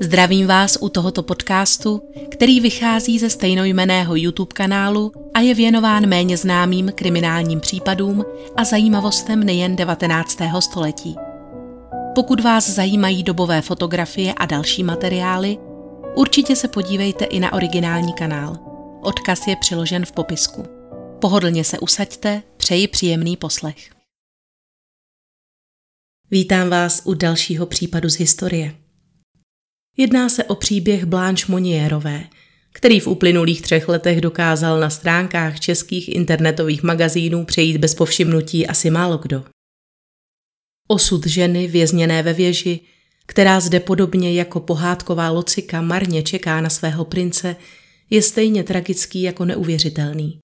Zdravím vás u tohoto podcastu, který vychází ze stejnojmenného YouTube kanálu a je věnován méně známým kriminálním případům a zajímavostem nejen 19. století. Pokud vás zajímají dobové fotografie a další materiály, určitě se podívejte i na originální kanál. Odkaz je přiložen v popisku. Pohodlně se usaďte, přeji příjemný poslech. Vítám vás u dalšího případu z historie. Jedná se o příběh Blanche Monnierové, který v uplynulých 3 letech dokázal na stránkách českých internetových magazínů přejít bez povšimnutí asi málo kdo. Osud ženy vězněné ve věži, která zde podobně jako pohádková locika marně čeká na svého prince, je stejně tragický jako neuvěřitelný.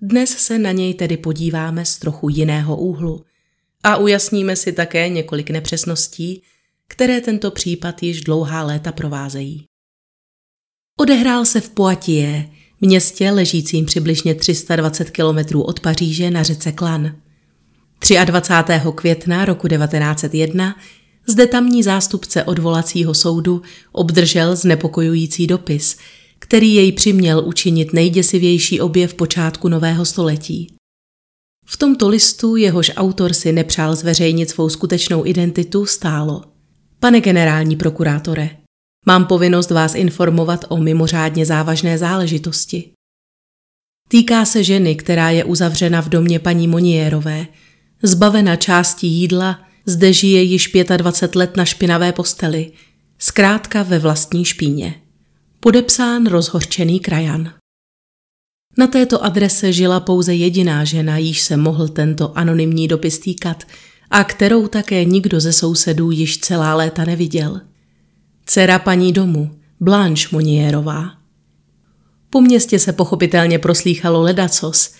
Dnes se na něj tedy podíváme z trochu jiného úhlu a ujasníme si také několik nepřesností, které tento případ již dlouhá léta provázejí. Odehrál se v Poitiers, městě ležícím přibližně 320 km od Paříže na řece Klan. 23. května roku 1901 zde tamní zástupce odvolacího soudu obdržel znepokojující dopis, který jej přiměl učinit nejděsivější objev počátku nového století. V tomto listu, jehož autor si nepřál zveřejnit svou skutečnou identitu, stálo: Pane generální prokurátore, mám povinnost vás informovat o mimořádně závažné záležitosti. Týká se ženy, která je uzavřena v domě paní Monnierové, zbavena části jídla, zde žije již 25 let na špinavé posteli, zkrátka ve vlastní špíně. Podepsán rozhořčený krajan. Na této adrese žila pouze jediná žena, jíž se mohl tento anonymní dopis týkat a kterou také nikdo ze sousedů již celá léta neviděl. Dcera paní domu, Blanche Monnierová. Po městě se pochopitelně proslýchalo ledacos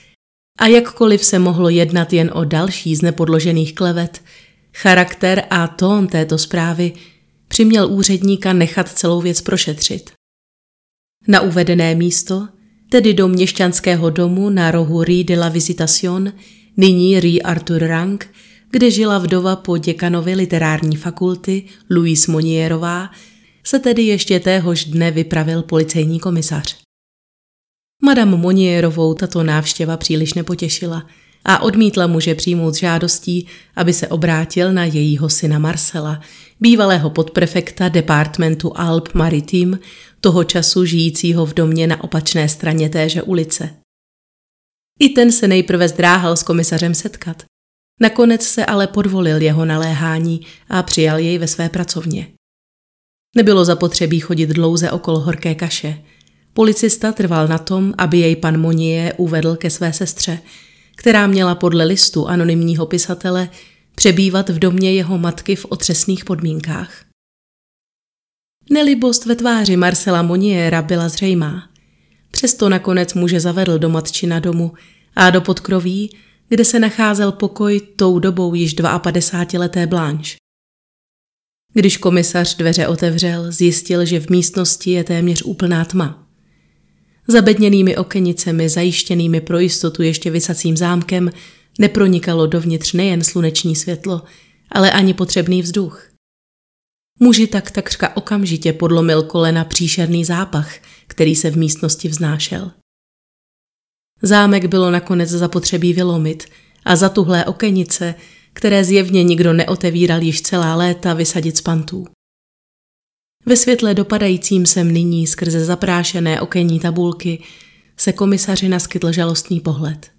a jakkoliv se mohlo jednat jen o další z nepodložených klevet, charakter a tón této zprávy přiměl úředníka nechat celou věc prošetřit. Na uvedené místo, tedy do měšťanského domu na rohu Rue de la Visitation, nyní Rue Arthur Rang, kde žila vdova po děkanovi literární fakulty Louise Monnierová, se tedy ještě téhož dne vypravil policejní komisař. Madame Monnierovou tato návštěva příliš nepotěšila a odmítla muže přijmout žádostí, aby se obrátil na jejího syna Marcela, bývalého podprefekta departementu Alp Maritimes, toho času žijícího v domě na opačné straně téže ulice. I ten se nejprve zdráhal s komisařem setkat. Nakonec se ale podvolil jeho naléhání a přijal jej ve své pracovně. Nebylo zapotřebí chodit dlouze okolo horké kaše. Policista trval na tom, aby jej pan Monnier uvedl ke své sestře, která měla podle listu anonymního pisatele přebývat v domě jeho matky v otřesných podmínkách. Nelibost ve tváři Marcela Monniera byla zřejmá. Přesto nakonec muže zavedl do matčina domu a do podkroví, kde se nacházel pokoj tou dobou již 52leté Blanche. Když komisař dveře otevřel, zjistil, že v místnosti je téměř úplná tma. Zabedněnými okenicemi, zajištěnými pro jistotu ještě visacím zámkem, nepronikalo dovnitř nejen sluneční světlo, ale ani potřebný vzduch. Muži tak takřka okamžitě podlomil kolena příšerný zápach, který se v místnosti vznášel. Zámek bylo nakonec zapotřebí vylomit a zatuhlé okenice, které zjevně nikdo neotevíral již celá léta, vysadit z pantů. Ve světle dopadajícím sem nyní skrze zaprášené okenní tabulky se komisaři naskytl žalostný pohled.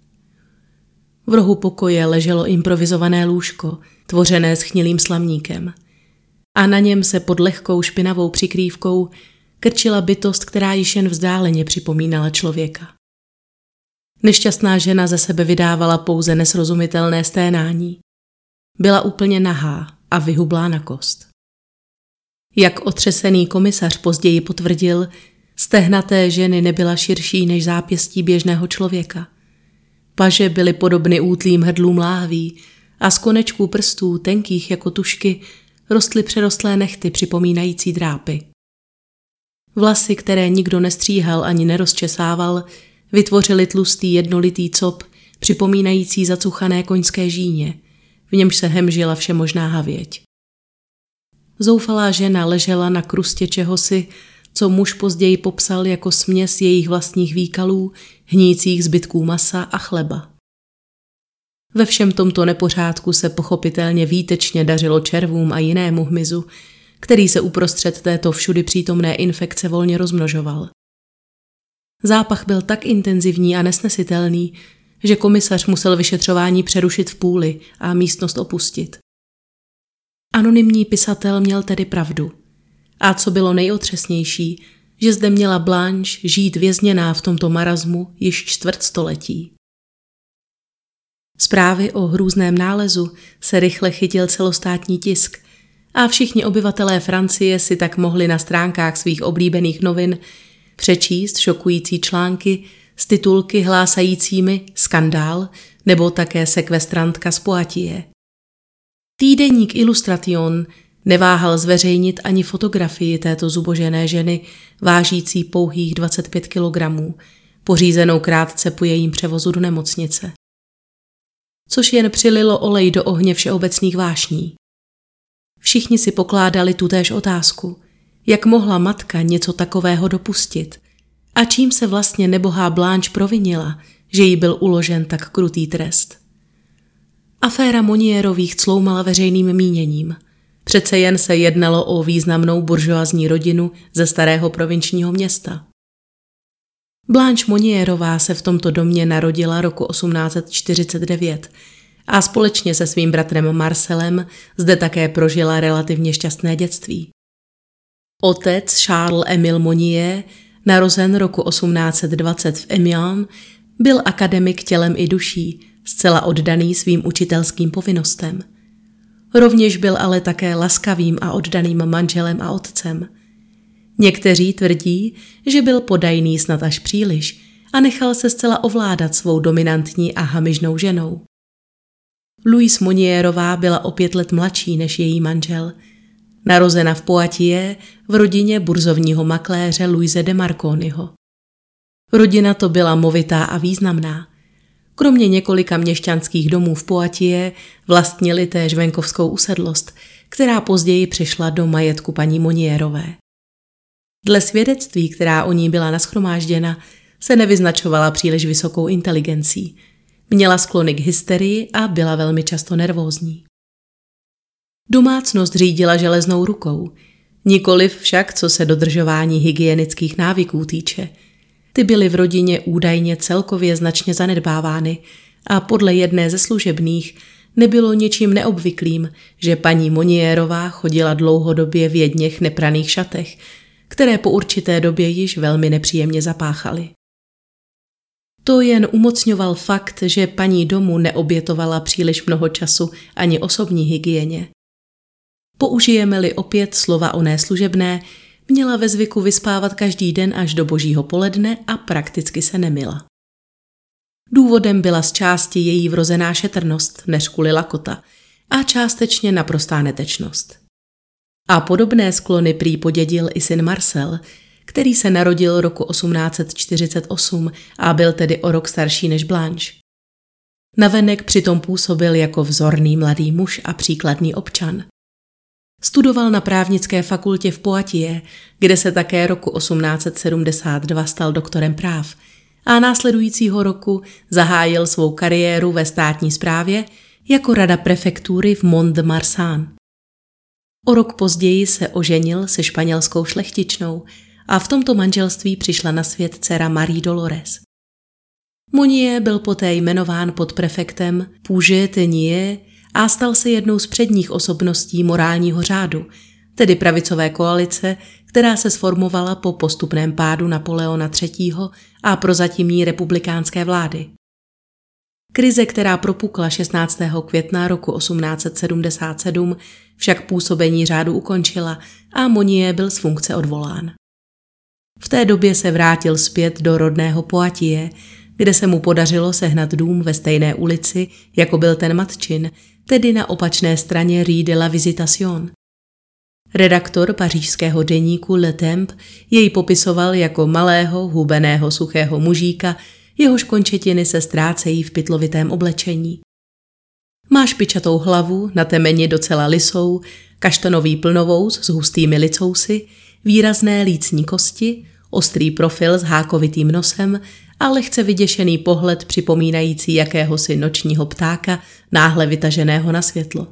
V rohu pokoje leželo improvizované lůžko, tvořené schnilým slamníkem. A na něm se pod lehkou špinavou přikrývkou krčila bytost, která již jen vzdáleně připomínala člověka. Nešťastná žena ze sebe vydávala pouze nesrozumitelné sténání. Byla úplně nahá a vyhublá na kost. Jak otřesený komisař později potvrdil, stehna té ženy nebyla širší než zápěstí běžného člověka. Paže byly podobny útlým hrdlům láhví a z konečků prstů, tenkých jako tušky, rostly přerostlé nehty připomínající drápy. Vlasy, které nikdo nestříhal ani nerozčesával, vytvořili tlustý jednolitý cop, připomínající zacuchané koňské žíně, v němž se hemžila všemožná havěť. Zoufalá žena ležela na krustě čehosi, co muž později popsal jako směs jejich vlastních výkalů, hníjících zbytků masa a chleba. Ve všem tomto nepořádku se pochopitelně výtečně dařilo červům a jinému hmyzu, který se uprostřed této všudy přítomné infekce volně rozmnožoval. Zápach byl tak intenzivní a nesnesitelný, že komisař musel vyšetřování přerušit v půli a místnost opustit. Anonymní pisatel měl tedy pravdu. A co bylo nejotřesnější, že zde měla Blanche žít vězněná v tomto marazmu již 4 století. Zprávy o hrůzném nálezu se rychle chytil celostátní tisk a všichni obyvatelé Francie si tak mohli na stránkách svých oblíbených novin přečíst šokující články s titulky hlásajícími skandál nebo také sekvestrantka z Poitiers. Týdeník Illustration neváhal zveřejnit ani fotografii této zubožené ženy, vážící pouhých 25 kg, pořízenou krátce po jejím převozu do nemocnice. Což jen přililo olej do ohně všeobecných vášní. Všichni si pokládali tutéž otázku, jak mohla matka něco takového dopustit a čím se vlastně nebohá Blanche provinila, že jí byl uložen tak krutý trest. Aféra Monnierových cloumala veřejným míněním. Přece jen se jednalo o významnou buržoazní rodinu ze starého provinčního města. Blanche Monnierová se v tomto domě narodila roku 1849 a společně se svým bratrem Marcelem zde také prožila relativně šťastné dětství. Otec Charles-Émile Monnier, narozen roku 1820 v Amiens, byl akademik tělem i duší, zcela oddaný svým učitelským povinnostem. Rovněž byl ale také laskavým a oddaným manželem a otcem. Někteří tvrdí, že byl podajný snad až příliš a nechal se zcela ovládat svou dominantní a hamižnou ženou. Louise Monnierová byla o 5 let mladší než její manžel. Narozena v Poitiers v rodině burzovního makléře Luise de Marconiho. Rodina to byla movitá a významná. Kromě několika měšťanských domů v Poitiers vlastnili též venkovskou usedlost, která později přešla do majetku paní Monierové. Dle svědectví, která o ní byla nashromážděna, se nevyznačovala příliš vysokou inteligencí. Měla sklony k hysterii a byla velmi často nervózní. Domácnost řídila železnou rukou, nikoliv však co se dodržování hygienických návyků týče. Ty byly v rodině údajně celkově značně zanedbávány a podle jedné ze služebných nebylo ničím neobvyklým, že paní Monnierová chodila dlouhodobě v jedněch nepraných šatech, které po určité době již velmi nepříjemně zapáchaly. To jen umocňoval fakt, že paní domu neobětovala příliš mnoho času ani osobní hygieně. Použijeme-li opět slova oné služebné, měla ve zvyku vyspávat každý den až do božího poledne a prakticky se nemila. Důvodem byla zčásti její vrozená šetrnost, než kvůli lakota, a částečně naprostá netečnost. A podobné sklony prý podědil i syn Marcel, který se narodil roku 1848 a byl tedy o rok starší než Blanche. Navenek přitom působil jako vzorný mladý muž a příkladný občan. Studoval na právnické fakultě v Poitiers, kde se také roku 1872 stal doktorem práv a následujícího roku zahájil svou kariéru ve státní správě jako rada prefektury v Mont-de-Marsan. O rok později se oženil se španělskou šlechtičnou a v tomto manželství přišla na svět dcera Marie Dolores. Monnier byl poté jmenován podprefektem Poitiers a stal se jednou z předních osobností morálního řádu, tedy pravicové koalice, která se sformovala po postupném pádu Napoleona III. A prozatímní republikánské vlády. Krize, která propukla 16. května roku 1877, však působení řádu ukončila a Monnier byl z funkce odvolán. V té době se vrátil zpět do rodného Poitiers, kde se mu podařilo sehnat dům ve stejné ulici, jako byl ten matčin, tedy na opačné straně Rue de la Visitation. Redaktor pařížského deníku Le Temps jej popisoval jako malého, hubeného, suchého mužíka, jehož končetiny se ztrácejí v pytlovitém oblečení. Má špičatou hlavu, na temeni docela lisou, kaštanový plnovous s hustými licousy, výrazné lícní kosti, ostrý profil s hákovitým nosem a lehce vyděšený pohled připomínající jakéhosi nočního ptáka náhle vytaženého na světlo.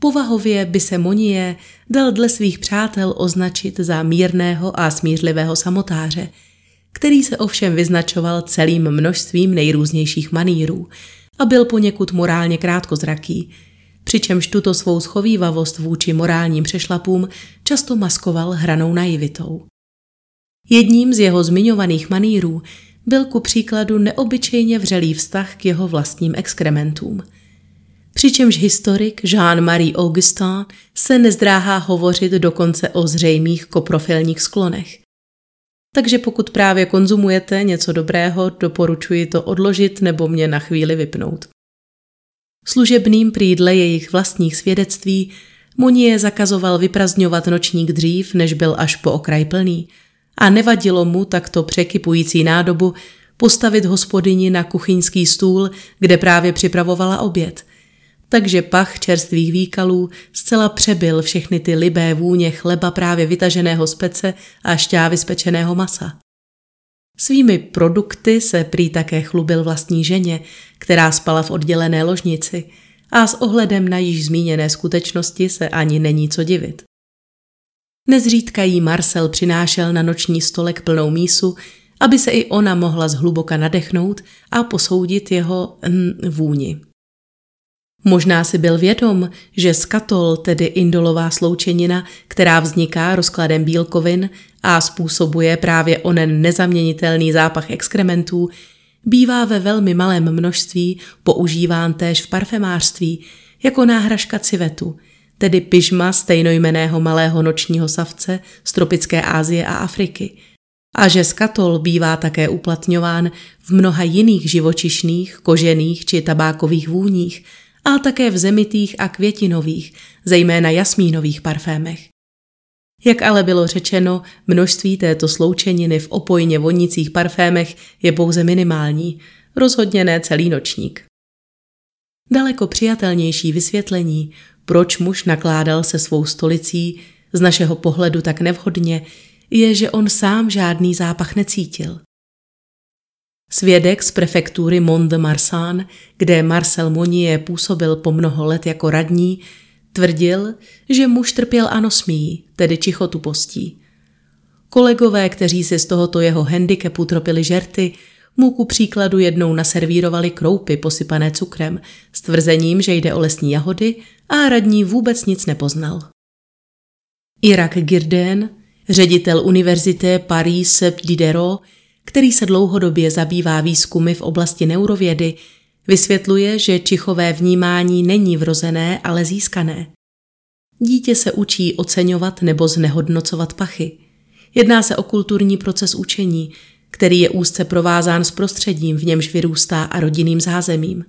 Povahově by se Monnier dal dle svých přátel označit za mírného a smířlivého samotáře, který se ovšem vyznačoval celým množstvím nejrůznějších manýrů a byl poněkud morálně krátkozraký, přičemž tuto svou schovívavost vůči morálním přešlapům často maskoval hranou naivitou. Jedním z jeho zmiňovaných manýrů byl ku příkladu neobyčejně vřelý vztah k jeho vlastním exkrementům. Přičemž historik Jean-Marie Augustin se nezdráhá hovořit dokonce o zřejmých koprofilních sklonech. Takže pokud právě konzumujete něco dobrého, doporučuji to odložit nebo mě na chvíli vypnout. Služebným prýdle jejich vlastních svědectví Monnier zakazoval vyprazdňovat nočník dřív, než byl až po okraj plný, a nevadilo mu takto překypující nádobu postavit hospodyni na kuchyňský stůl, kde právě připravovala oběd. Takže pach čerstvých výkalů zcela přebyl všechny ty libé vůně chleba právě vytaženého z pece a šťávy z pečeného masa. Svými produkty se prý také chlubil vlastní ženě, která spala v oddělené ložnici, a s ohledem na již zmíněné skutečnosti se ani není co divit. Nezřídka jí Marcel přinášel na noční stolek plnou mísu, aby se i ona mohla zhluboka nadechnout a posoudit jeho vůni. Možná si byl vědom, že skatol, tedy indolová sloučenina, která vzniká rozkladem bílkovin a způsobuje právě onen nezaměnitelný zápach exkrementů, bývá ve velmi malém množství používán též v parfemářství jako náhražka civetu, tedy pyžma stejnojmenného malého nočního savce z tropické Asie a Afriky, a že skatol bývá také uplatňován v mnoha jiných živočišných, kožených či tabákových vůních, a také v zemitých a květinových, zejména jasmínových parfémech. Jak ale bylo řečeno, množství této sloučeniny v opojně vonících parfémech je pouze minimální, rozhodně ne celý nočník. Daleko přijatelnější vysvětlení, proč muž nakládal se svou stolicí z našeho pohledu tak nevhodně, je, že on sám žádný zápach necítil. Svědek z prefektury Mont-de-Marsan, kde Marcel Monnier působil po mnoho let jako radní, tvrdil, že muž trpěl anosmii, tedy čichotupostí. Kolegové, kteří si z tohoto jeho handicapu tropili žerty, mu ku příkladu jednou naservírovali kroupy posypané cukrem s tvrzením, že jde o lesní jahody, a radní vůbec nic nepoznal. Irak Girden, ředitel Univerzity Paris-Sud-Diderot, který se dlouhodobě zabývá výzkumy v oblasti neurovědy, vysvětluje, že čichové vnímání není vrozené, ale získané. Dítě se učí oceňovat nebo znehodnocovat pachy. Jedná se o kulturní proces učení, který je úzce provázán s prostředím, v němž vyrůstá, a rodinným zázemím.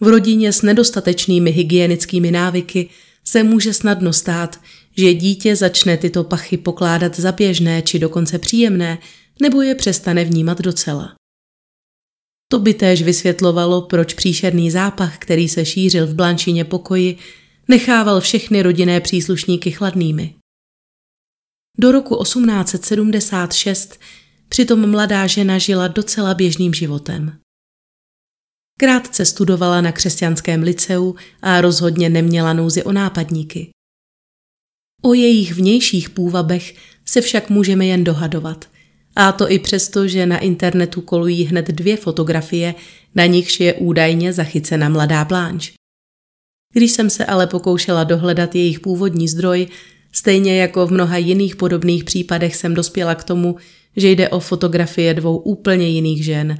V rodině s nedostatečnými hygienickými návyky se může snadno stát, že dítě začne tyto pachy pokládat za běžné či dokonce příjemné, nebo je přestane vnímat docela. To by též vysvětlovalo, proč příšerný zápach, který se šířil v Blanchině pokoji, nechával všechny rodinné příslušníky chladnými. Do roku 1876 přitom mladá žena žila docela běžným životem. Krátce studovala na křesťanském liceu a rozhodně neměla nouzi o nápadníky. O jejich vnějších půvabech se však můžeme jen dohadovat, a to i přesto, že na internetu kolují hned 2 fotografie, na nichž je údajně zachycena mladá Blanche. Když jsem se ale pokoušela dohledat jejich původní zdroj, stejně jako v mnoha jiných podobných případech jsem dospěla k tomu, že jde o fotografie 2 úplně jiných žen,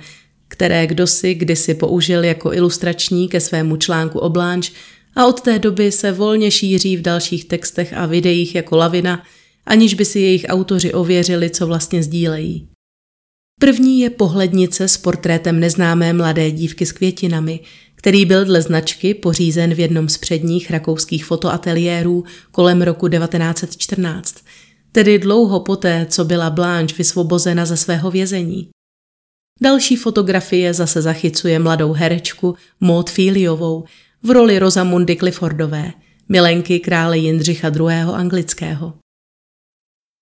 které kdosi kdysi použil jako ilustrační ke svému článku o Blanche a od té doby se volně šíří v dalších textech a videích jako lavina, aniž by si jejich autoři ověřili, co vlastně sdílejí. První je pohlednice s portrétem neznámé mladé dívky s květinami, který byl dle značky pořízen v jednom z předních rakouských fotoateliérů kolem roku 1914, tedy dlouho poté, co byla Blanche vysvobozena ze svého vězení. Další fotografie zase zachycuje mladou herečku Maud Filiovou v roli Rosamundy Cliffordové, milenky krále Jindřicha II. Anglického.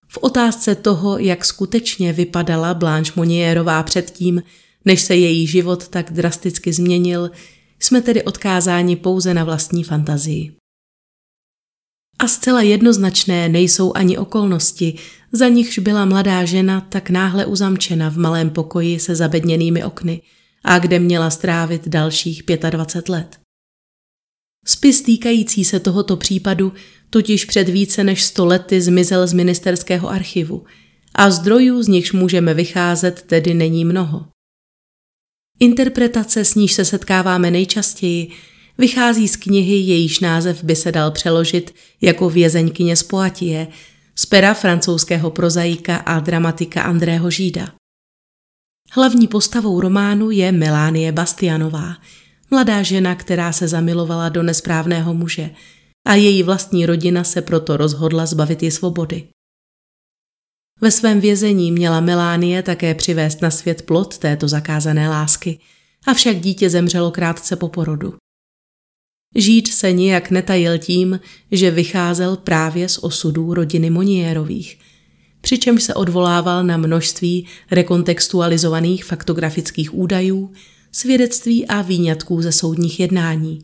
V otázce toho, jak skutečně vypadala Blanche Monnierová předtím, než se její život tak drasticky změnil, jsme tedy odkázáni pouze na vlastní fantazii. A zcela jednoznačné nejsou ani okolnosti, za nichž byla mladá žena tak náhle uzamčena v malém pokoji se zabedněnými okny a kde měla strávit dalších 25 let. Spis týkající se tohoto případu totiž před více než 100 lety zmizel z ministerského archivu a zdrojů, z nichž můžeme vycházet, tedy není mnoho. Interpretace, s níž se setkáváme nejčastěji, vychází z knihy, jejíž název by se dal přeložit jako Vězeňkyně z Poitiers, z pera francouzského prozaika a dramatika Andrého Gida. Hlavní postavou románu je Melánie Bastianová, mladá žena, která se zamilovala do nesprávného muže a její vlastní rodina se proto rozhodla zbavit ji svobody. Ve svém vězení měla Melánie také přivést na svět plod této zakázané lásky, avšak dítě zemřelo krátce po porodu. Žid se nijak netajil tím, že vycházel právě z osudů rodiny Monierových, přičemž se odvolával na množství rekontextualizovaných faktografických údajů, svědectví a výňatků ze soudních jednání.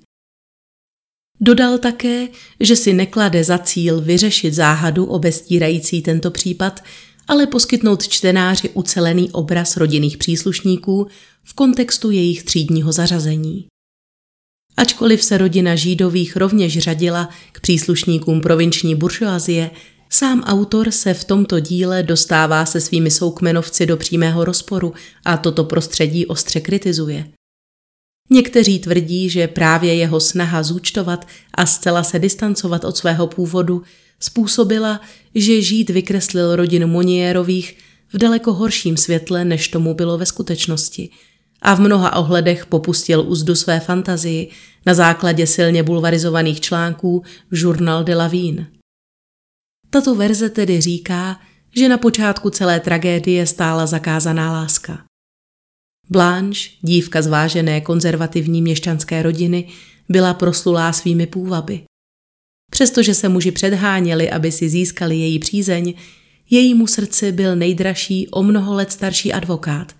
Dodal také, že si neklade za cíl vyřešit záhadu obestírající tento případ, ale poskytnout čtenáři ucelený obraz rodinných příslušníků v kontextu jejich třídního zařazení. Ačkoliv se rodina Židových rovněž řadila k příslušníkům provinční buržoazie, sám autor se v tomto díle dostává se svými soukmenovci do přímého rozporu a toto prostředí ostře kritizuje. Někteří tvrdí, že právě jeho snaha zúčtovat a zcela se distancovat od svého původu způsobila, že Žid vykreslil rodinu Monierových v daleko horším světle, než tomu bylo ve skutečnosti, a v mnoha ohledech popustil uzdu své fantazii na základě silně bulvarizovaných článků v Journal de la Vigne. Tato verze tedy říká, že na počátku celé tragédie stála zakázaná láska. Blanche, dívka z vážené konzervativní měšťanské rodiny, byla proslulá svými půvaby. Přestože se muži předháněli, aby si získali její přízeň, jejímu srdci byl nejdražší o mnoho let starší advokát,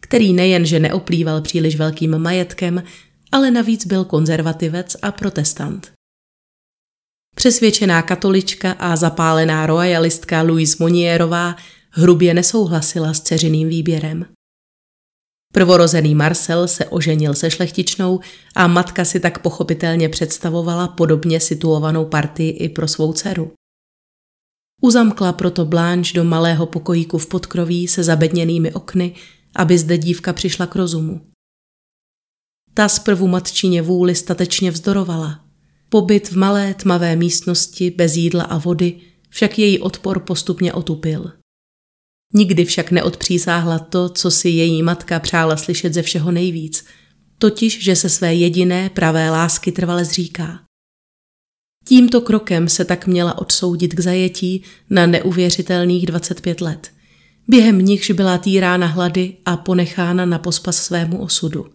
který nejenže neoplýval příliš velkým majetkem, ale navíc byl konzervativec a protestant. Přesvědčená katolička a zapálená royalistka Louise Monnierová hrubě nesouhlasila s dceřiným výběrem. Prvorozený Marcel se oženil se šlechtičnou a matka si tak pochopitelně představovala podobně situovanou partii i pro svou dceru. Uzamkla proto Blanche do malého pokojíku v podkroví se zabedněnými okny, aby zde dívka přišla k rozumu. Ta zprvu matčině vůli statečně vzdorovala. Pobyt v malé tmavé místnosti bez jídla a vody však její odpor postupně otupil. Nikdy však neodpřísáhla to, co si její matka přála slyšet ze všeho nejvíc, totiž, že se své jediné pravé lásky trvale zříká. Tímto krokem se tak měla odsoudit k zajetí na neuvěřitelných 25 let. Během nichž byla týrána hlady a ponechána na pospas svému osudu.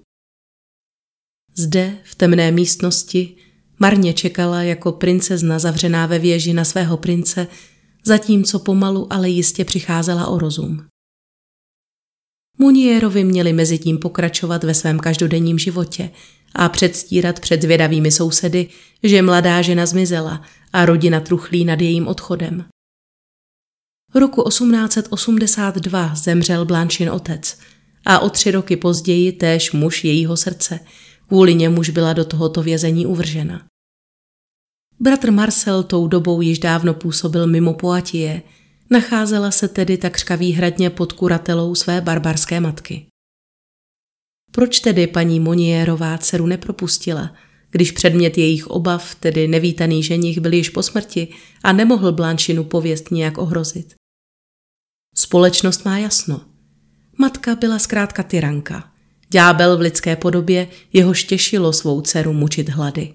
Zde, v temné místnosti, marně čekala jako princezna zavřená ve věži na svého prince, zatímco pomalu, ale jistě přicházela o rozum. Monierovi měli mezitím pokračovat ve svém každodenním životě a předstírat před zvědavými sousedy, že mladá žena zmizela a rodina truchlí nad jejím odchodem. Roku 1882 zemřel Blanchin otec a o 3 roky později též muž jejího srdce, kvůli němuž byla do tohoto vězení uvržena. Bratr Marcel tou dobou již dávno působil mimo Poitiers, nacházela se tedy takřka výhradně pod kuratelou své barbarské matky. Proč tedy paní Monierová dceru nepropustila, když předmět jejich obav, tedy nevítaný ženich, byl již po smrti a nemohl Blanchinu pověst nijak ohrozit? Společnost má jasno. Matka byla zkrátka tyranka. Ďábel v lidské podobě, jehož těšilo svou dceru mučit hlady.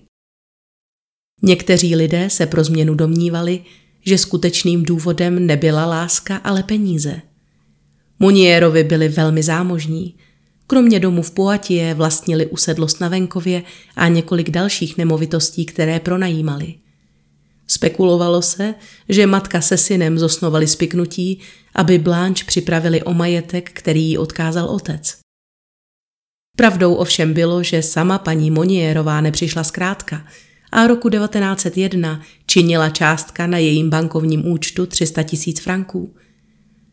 Někteří lidé se pro změnu domnívali, že skutečným důvodem nebyla láska, ale peníze. Monierovi byli velmi zámožní. Kromě domu v Poitiers vlastnili usedlost na venkově a několik dalších nemovitostí, které pronajímali. Spekulovalo se, že matka se synem zosnovali spiknutí, aby Blanche připravili o majetek, který jí odkázal otec. Pravdou ovšem bylo, že sama paní Monierová nepřišla zkrátka a roku 1901 činila částka na jejím bankovním účtu 300 000 franků.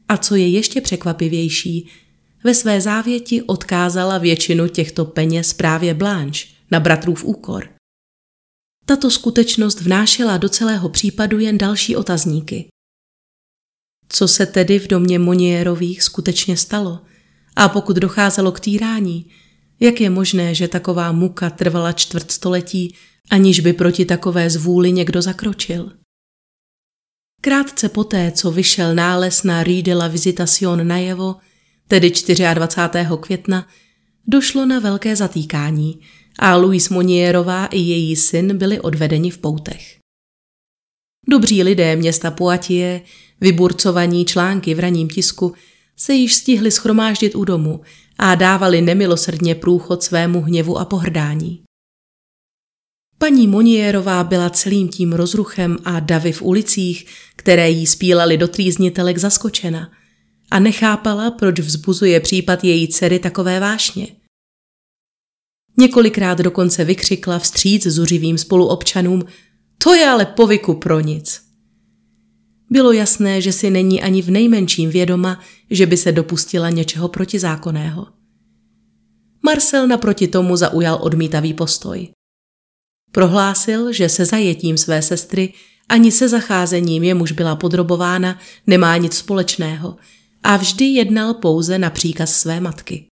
A co je ještě překvapivější, ve své závěti odkázala většinu těchto peněz právě Blanche na bratrův úkor. Tato skutečnost vnášela do celého případu jen další otazníky. Co se tedy v domě Monierových skutečně stalo? A pokud docházelo k týrání, jak je možné, že taková muka trvala 1/4 století, aniž by proti takové zvůli někdo zakročil? Krátce poté, co vyšel nález na Rue de la Visitation najevo, tedy 24. května, došlo na velké zatýkání a Louise Monierová i její syn byli odvedeni v poutech. Dobří lidé města Poitiers, vyburcovaní články v ranním tisku, se již stihli shromáždit u domu a dávali nemilosrdně průchod svému hněvu a pohrdání. Paní Monierová byla celým tím rozruchem a davy v ulicích, které jí spílaly do trýznitelek, zaskočena a nechápala, proč vzbuzuje případ její dcery takové vášně. Několikrát dokonce vykřikla vstříc zuřivým spoluobčanům: "To je ale povyku pro nic." Bylo jasné, že si není ani v nejmenším vědoma, že by se dopustila něčeho protizákonného. Marcel naproti tomu zaujal odmítavý postoj. Prohlásil, že se zajetím své sestry ani se zacházením, jemuž byla podrobována, nemá nic společného a vždy jednal pouze na příkaz své matky.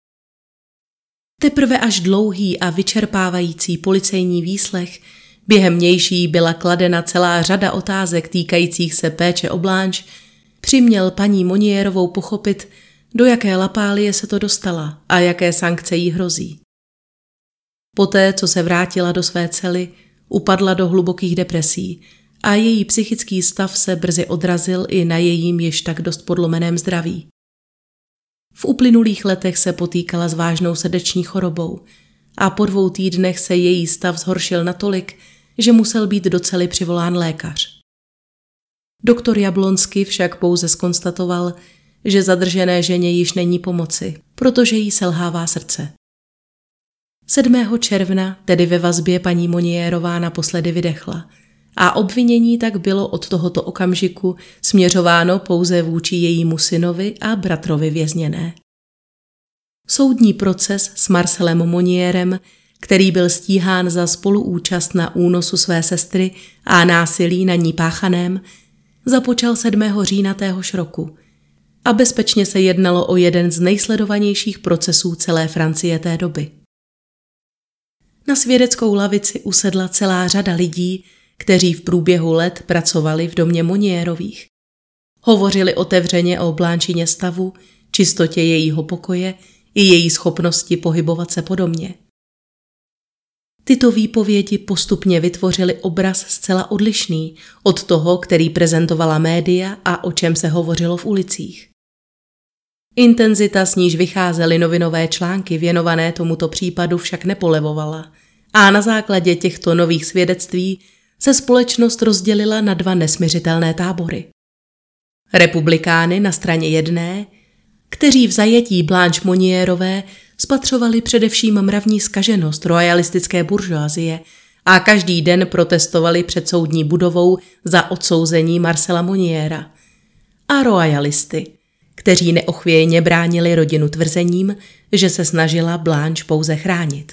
Teprve až dlouhý a vyčerpávající policejní výslech, během nější byla kladena celá řada otázek týkajících se péče o Blanche, přiměl paní Monierovou pochopit, do jaké lapálie se to dostala a jaké sankce jí hrozí. Poté, co se vrátila do své cely, upadla do hlubokých depresí a její psychický stav se brzy odrazil i na jejím již tak dost podlomeném zdraví. V uplynulých letech se potýkala s vážnou srdeční chorobou a po 2 týdnech se její stav zhoršil natolik, že musel být do cely přivolán lékař. Doktor Jablonský však pouze zkonstatoval, že zadržené ženě již není pomoci, protože jí selhává srdce. 7. června tedy ve vazbě paní Monierová naposledy vydechla a obvinění tak bylo od tohoto okamžiku směřováno pouze vůči jejímu synovi a bratrovi vězněné. Soudní proces s Marcelem Monierem, který byl stíhán za spoluúčast na únosu své sestry a násilí na ní páchaném, započal 7. října téhož roku a bezpečně se jednalo o jeden z nejsledovanějších procesů celé Francie té doby. Na svědeckou lavici usedla celá řada lidí, kteří v průběhu let pracovali v domě Monierových. Hovořili otevřeně o Blanchině stavu, čistotě jejího pokoje i její schopnosti pohybovat se po domě. Tyto výpovědi postupně vytvořily obraz zcela odlišný od toho, který prezentovala média a o čem se hovořilo v ulicích. Intenzita, s níž vycházely novinové články věnované tomuto případu, však nepolevovala a na základě těchto nových svědectví se společnost rozdělila na 2 nesmiřitelné tábory. Republikány na straně jedné, kteří v zajetí Blanche Monierové spatřovali především mravní zkaženost royalistické buržoazie a každý den protestovali před soudní budovou za odsouzení Marcela Moniera. A royalisty, kteří neochvějně bránili rodinu tvrzením, že se snažila Blanche pouze chránit.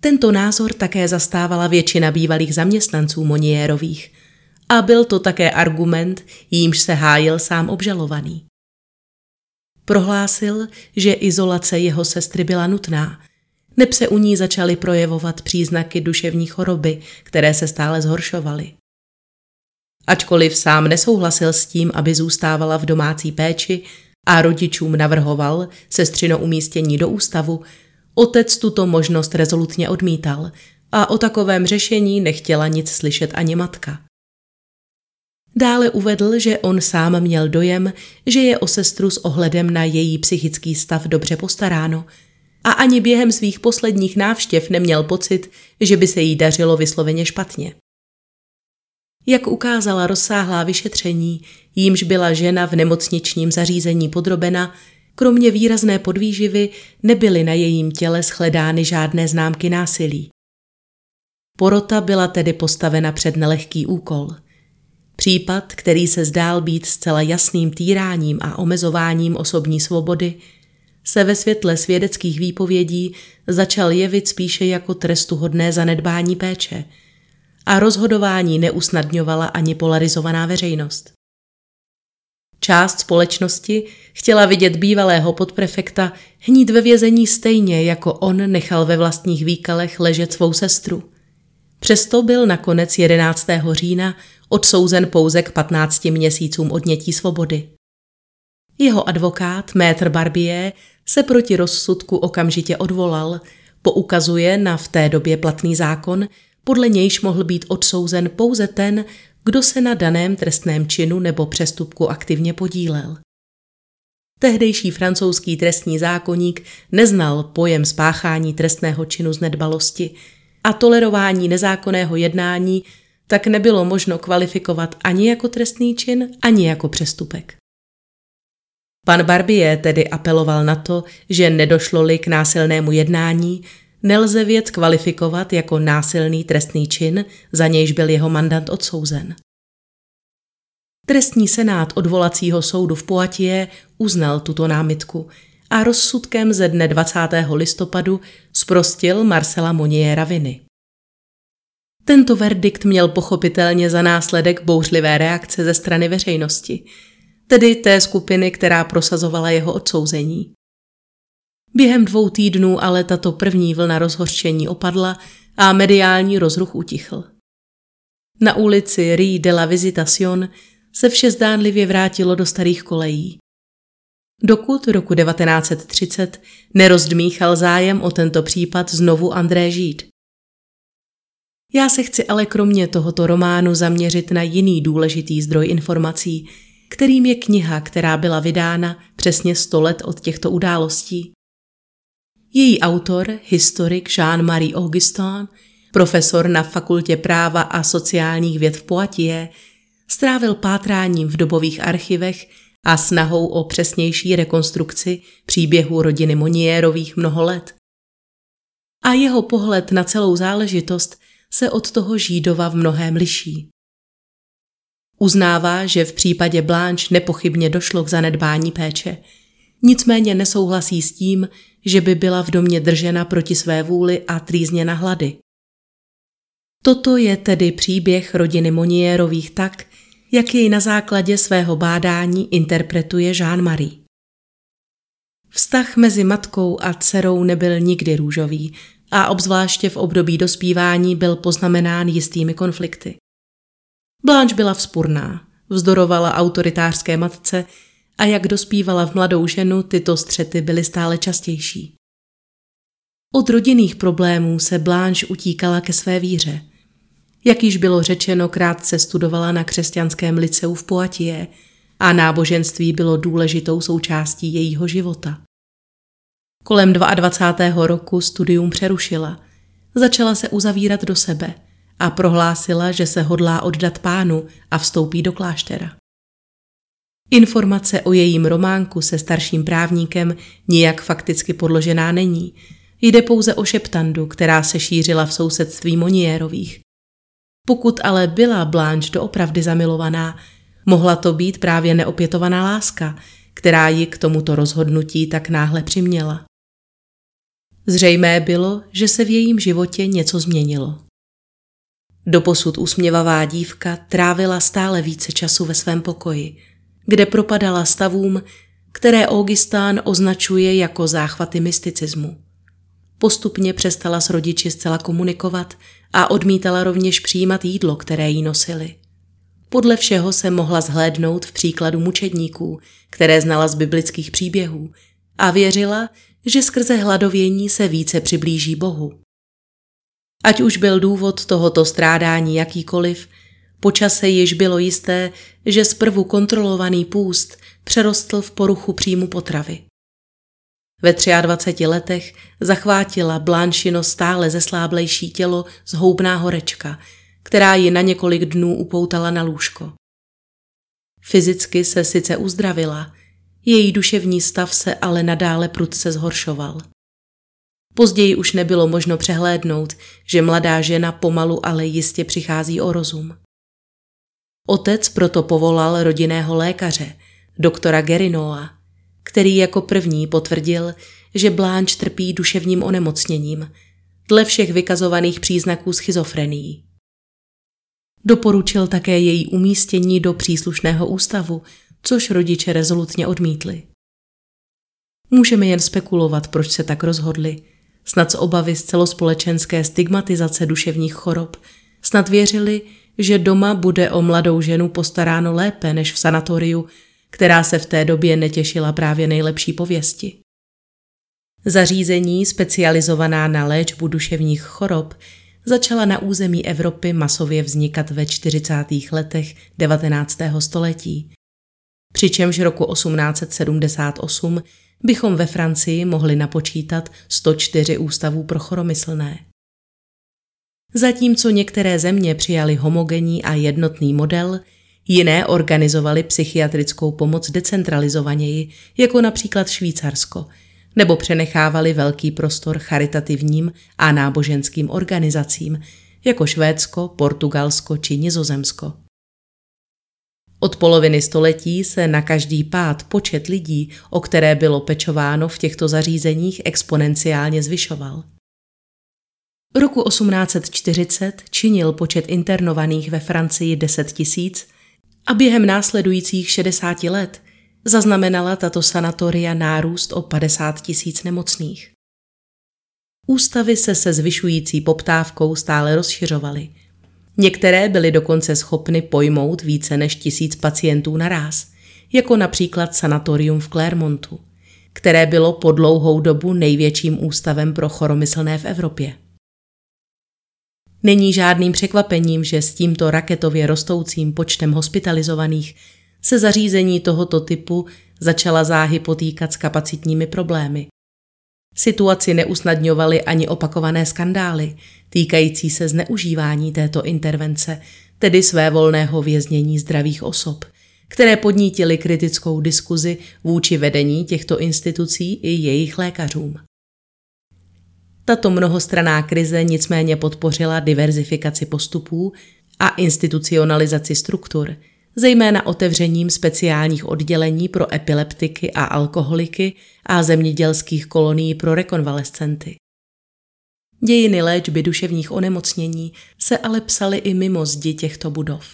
Tento názor také zastávala většina bývalých zaměstnanců Monierových a byl to také argument, jímž se hájil sám obžalovaný. Prohlásil, že izolace jeho sestry byla nutná, neb se u ní začaly projevovat příznaky duševní choroby, které se stále zhoršovaly. Ačkoliv sám nesouhlasil s tím, aby zůstávala v domácí péči a rodičům navrhoval sestřino umístění do ústavu, otec tuto možnost rezolutně odmítal a o takovém řešení nechtěla nic slyšet ani matka. Dále uvedl, že on sám měl dojem, že je o sestru s ohledem na její psychický stav dobře postaráno a ani během svých posledních návštěv neměl pocit, že by se jí dařilo vysloveně špatně. Jak ukázala rozsáhlá vyšetření, jímž byla žena v nemocničním zařízení podrobena, kromě výrazné podvýživy nebyly na jejím těle shledány žádné známky násilí. Porota byla tedy postavena před nelehký úkol. Případ, který se zdál být zcela jasným týráním a omezováním osobní svobody, se ve světle svědeckých výpovědí začal jevit spíše jako trestuhodné zanedbání péče a rozhodování neusnadňovala ani polarizovaná veřejnost. Část společnosti chtěla vidět bývalého podprefekta hnít ve vězení stejně, jako on nechal ve vlastních výkalech ležet svou sestru. Přesto byl nakonec 11. října odsouzen pouze k 15 měsícům odnětí svobody. Jeho advokát Métr Barbier se proti rozsudku okamžitě odvolal, poukazuje na v té době platný zákon, podle nějž mohl být odsouzen pouze ten, kdo se na daném trestném činu nebo přestupku aktivně podílel. Tehdejší francouzský trestní zákoník neznal pojem spáchání trestného činu z nedbalosti a tolerování nezákonného jednání tak nebylo možno kvalifikovat ani jako trestný čin, ani jako přestupek. Pan Barbier tedy apeloval na to, že nedošlo-li k násilnému jednání, nelze věc kvalifikovat jako násilný trestný čin, za nějž byl jeho mandant odsouzen. Trestní senát odvolacího soudu v Poitiers uznal tuto námitku a rozsudkem ze dne 20. listopadu zprostil Marcela Monniera viny. Tento verdikt měl pochopitelně za následek bouřlivé reakce ze strany veřejnosti, tedy té skupiny, která prosazovala jeho odsouzení. Během 2 týdnů ale tato první vlna rozhořčení opadla a mediální rozruch utichl. Na ulici Rue de la Visitation se vše zdánlivě vrátilo do starých kolejí. Dokud roku 1930 nerozdmíchal zájem o tento případ znovu André Gide. Já se chci ale kromě tohoto románu zaměřit na jiný důležitý zdroj informací, kterým je kniha, která byla vydána přesně 100 let od těchto událostí. Její autor, historik Jean-Marie Augustin, profesor na Fakultě práva a sociálních věd v Poitiers, strávil pátráním v dobových archivech a snahou o přesnější rekonstrukci příběhu rodiny Monnierových mnoho let. A jeho pohled na celou záležitost se od toho Židova v mnohém liší. Uznává, že v případě Blanche nepochybně došlo k zanedbání péče, nicméně nesouhlasí s tím, že by byla v domě držena proti své vůli a trýzněna hlady. Toto je tedy příběh rodiny Monnierových tak, jak jej na základě svého bádání interpretuje Jean-Marie. Vztah mezi matkou a dcerou nebyl nikdy růžový a obzvláště v období dospívání byl poznamenán jistými konflikty. Blanche byla vzpurná, vzdorovala autoritářské matce a jak dospívala v mladou ženu, tyto střety byly stále častější. Od rodinných problémů se Blanche utíkala ke své víře. Jak již bylo řečeno, krátce studovala na křesťanském lyceu v Poitiers a náboženství bylo důležitou součástí jejího života. Kolem 22. roku studium přerušila, začala se uzavírat do sebe a prohlásila, že se hodlá oddat pánu a vstoupí do kláštera. Informace o jejím románku se starším právníkem nijak fakticky podložená není, jde pouze o šeptandu, která se šířila v sousedství Monnierových. Pokud ale byla Blanche doopravdy zamilovaná, mohla to být právě neopětovaná láska, která ji k tomuto rozhodnutí tak náhle přiměla. Zřejmé bylo, že se v jejím životě něco změnilo. Doposud usměvavá dívka trávila stále více času ve svém pokoji, kde propadala stavům, které Augustin označuje jako záchvaty mysticismu. Postupně přestala s rodiči zcela komunikovat a odmítala rovněž přijímat jídlo, které jí nosili. Podle všeho se mohla zhlédnout v příkladu mučedníků, které znala z biblických příběhů, a věřila, že skrze hladovění se více přiblíží Bohu. Ať už byl důvod tohoto strádání jakýkoliv, Po čase již bylo jisté, že zprvu kontrolovaný půst přerostl v poruchu příjmu potravy. Ve 23 letech zachvátila Blanchino stále zesláblejší tělo zhoubná horečka, která ji na několik dnů upoutala na lůžko. Fyzicky se sice uzdravila, její duševní stav se ale nadále prudce zhoršoval. Později už nebylo možno přehlédnout, že mladá žena pomalu, ale jistě přichází o rozum. Otec proto povolal rodinného lékaře, doktora Gerinoa, který jako první potvrdil, že Blanche trpí duševním onemocněním, dle všech vykazovaných příznaků schizofrenii. Doporučil také její umístění do příslušného ústavu, což rodiče rezolutně odmítli. Můžeme jen spekulovat, proč se tak rozhodli. Snad z obavy z celospolečenské stigmatizace duševních chorob, snad věřili, že doma bude o mladou ženu postaráno lépe než v sanatoriu, která se v té době netěšila právě nejlepší pověsti. Zařízení specializovaná na léčbu duševních chorob začala na území Evropy masově vznikat ve 40. letech 19. století, přičemž roku 1878 bychom ve Francii mohli napočítat 104 ústavů pro choromyslné. Zatímco některé země přijaly homogenní a jednotný model, jiné organizovaly psychiatrickou pomoc decentralizovaněji, jako například Švýcarsko, nebo přenechávali velký prostor charitativním a náboženským organizacím, jako Švédsko, Portugalsko či Nizozemsko. Od poloviny století se na každý pád počet lidí, o které bylo pečováno v těchto zařízeních, exponenciálně zvyšoval. Roku 1840 činil počet internovaných ve Francii 10 000 a během následujících 60 let zaznamenala tato sanatoria nárůst o 50 000 nemocných. Ústavy se zvyšující poptávkou stále rozšiřovaly. Některé byly dokonce schopny pojmout více než 1000 pacientů naráz, jako například sanatorium v Clermontu, které bylo po dlouhou dobu největším ústavem pro choromyslné v Evropě. Není žádným překvapením, že s tímto raketově rostoucím počtem hospitalizovaných se zařízení tohoto typu začala záhy potýkat s kapacitními problémy. Situaci neusnadňovaly ani opakované skandály týkající se zneužívání této intervence, tedy svévolného věznění zdravých osob, které podnítily kritickou diskuzi vůči vedení těchto institucí i jejich lékařům. Tato mnohostranná krize nicméně podpořila diverzifikaci postupů a institucionalizaci struktur, zejména otevřením speciálních oddělení pro epileptiky a alkoholiky a zemědělských kolonií pro rekonvalescenty. Dějiny léčby duševních onemocnění se ale psaly i mimo zdi těchto budov.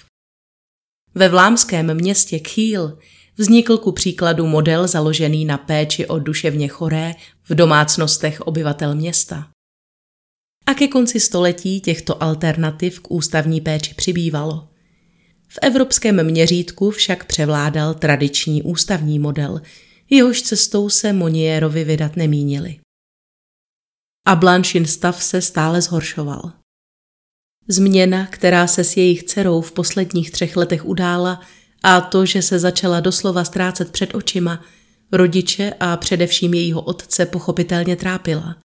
Ve vlámském městě Kýl vznikl ku příkladu model založený na péči o duševně choré v domácnostech obyvatel města. A ke konci století těchto alternativ k ústavní péči přibývalo. V evropském měřítku však převládal tradiční ústavní model, jehož cestou se Monnierovi vydat nemínili. A Blanchin stav se stále zhoršoval. Změna, která se s jejich dcerou v posledních 3 letech udála, a to, že se začala doslova ztrácet před očima, rodiče a především jejího otce pochopitelně trápila.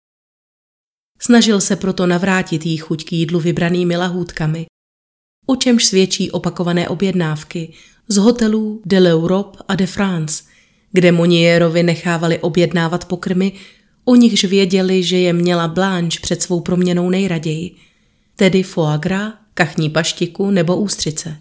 Snažil se proto navrátit jí chuť k jídlu vybranými lahůdkami, o čemž svědčí opakované objednávky z hotelů de l'Europe a de France, kde Monnierovi nechávali objednávat pokrmy, o nichž věděli, že je měla Blanche před svou proměnou nejraději, tedy foie gras, kachní paštiku nebo ústřice.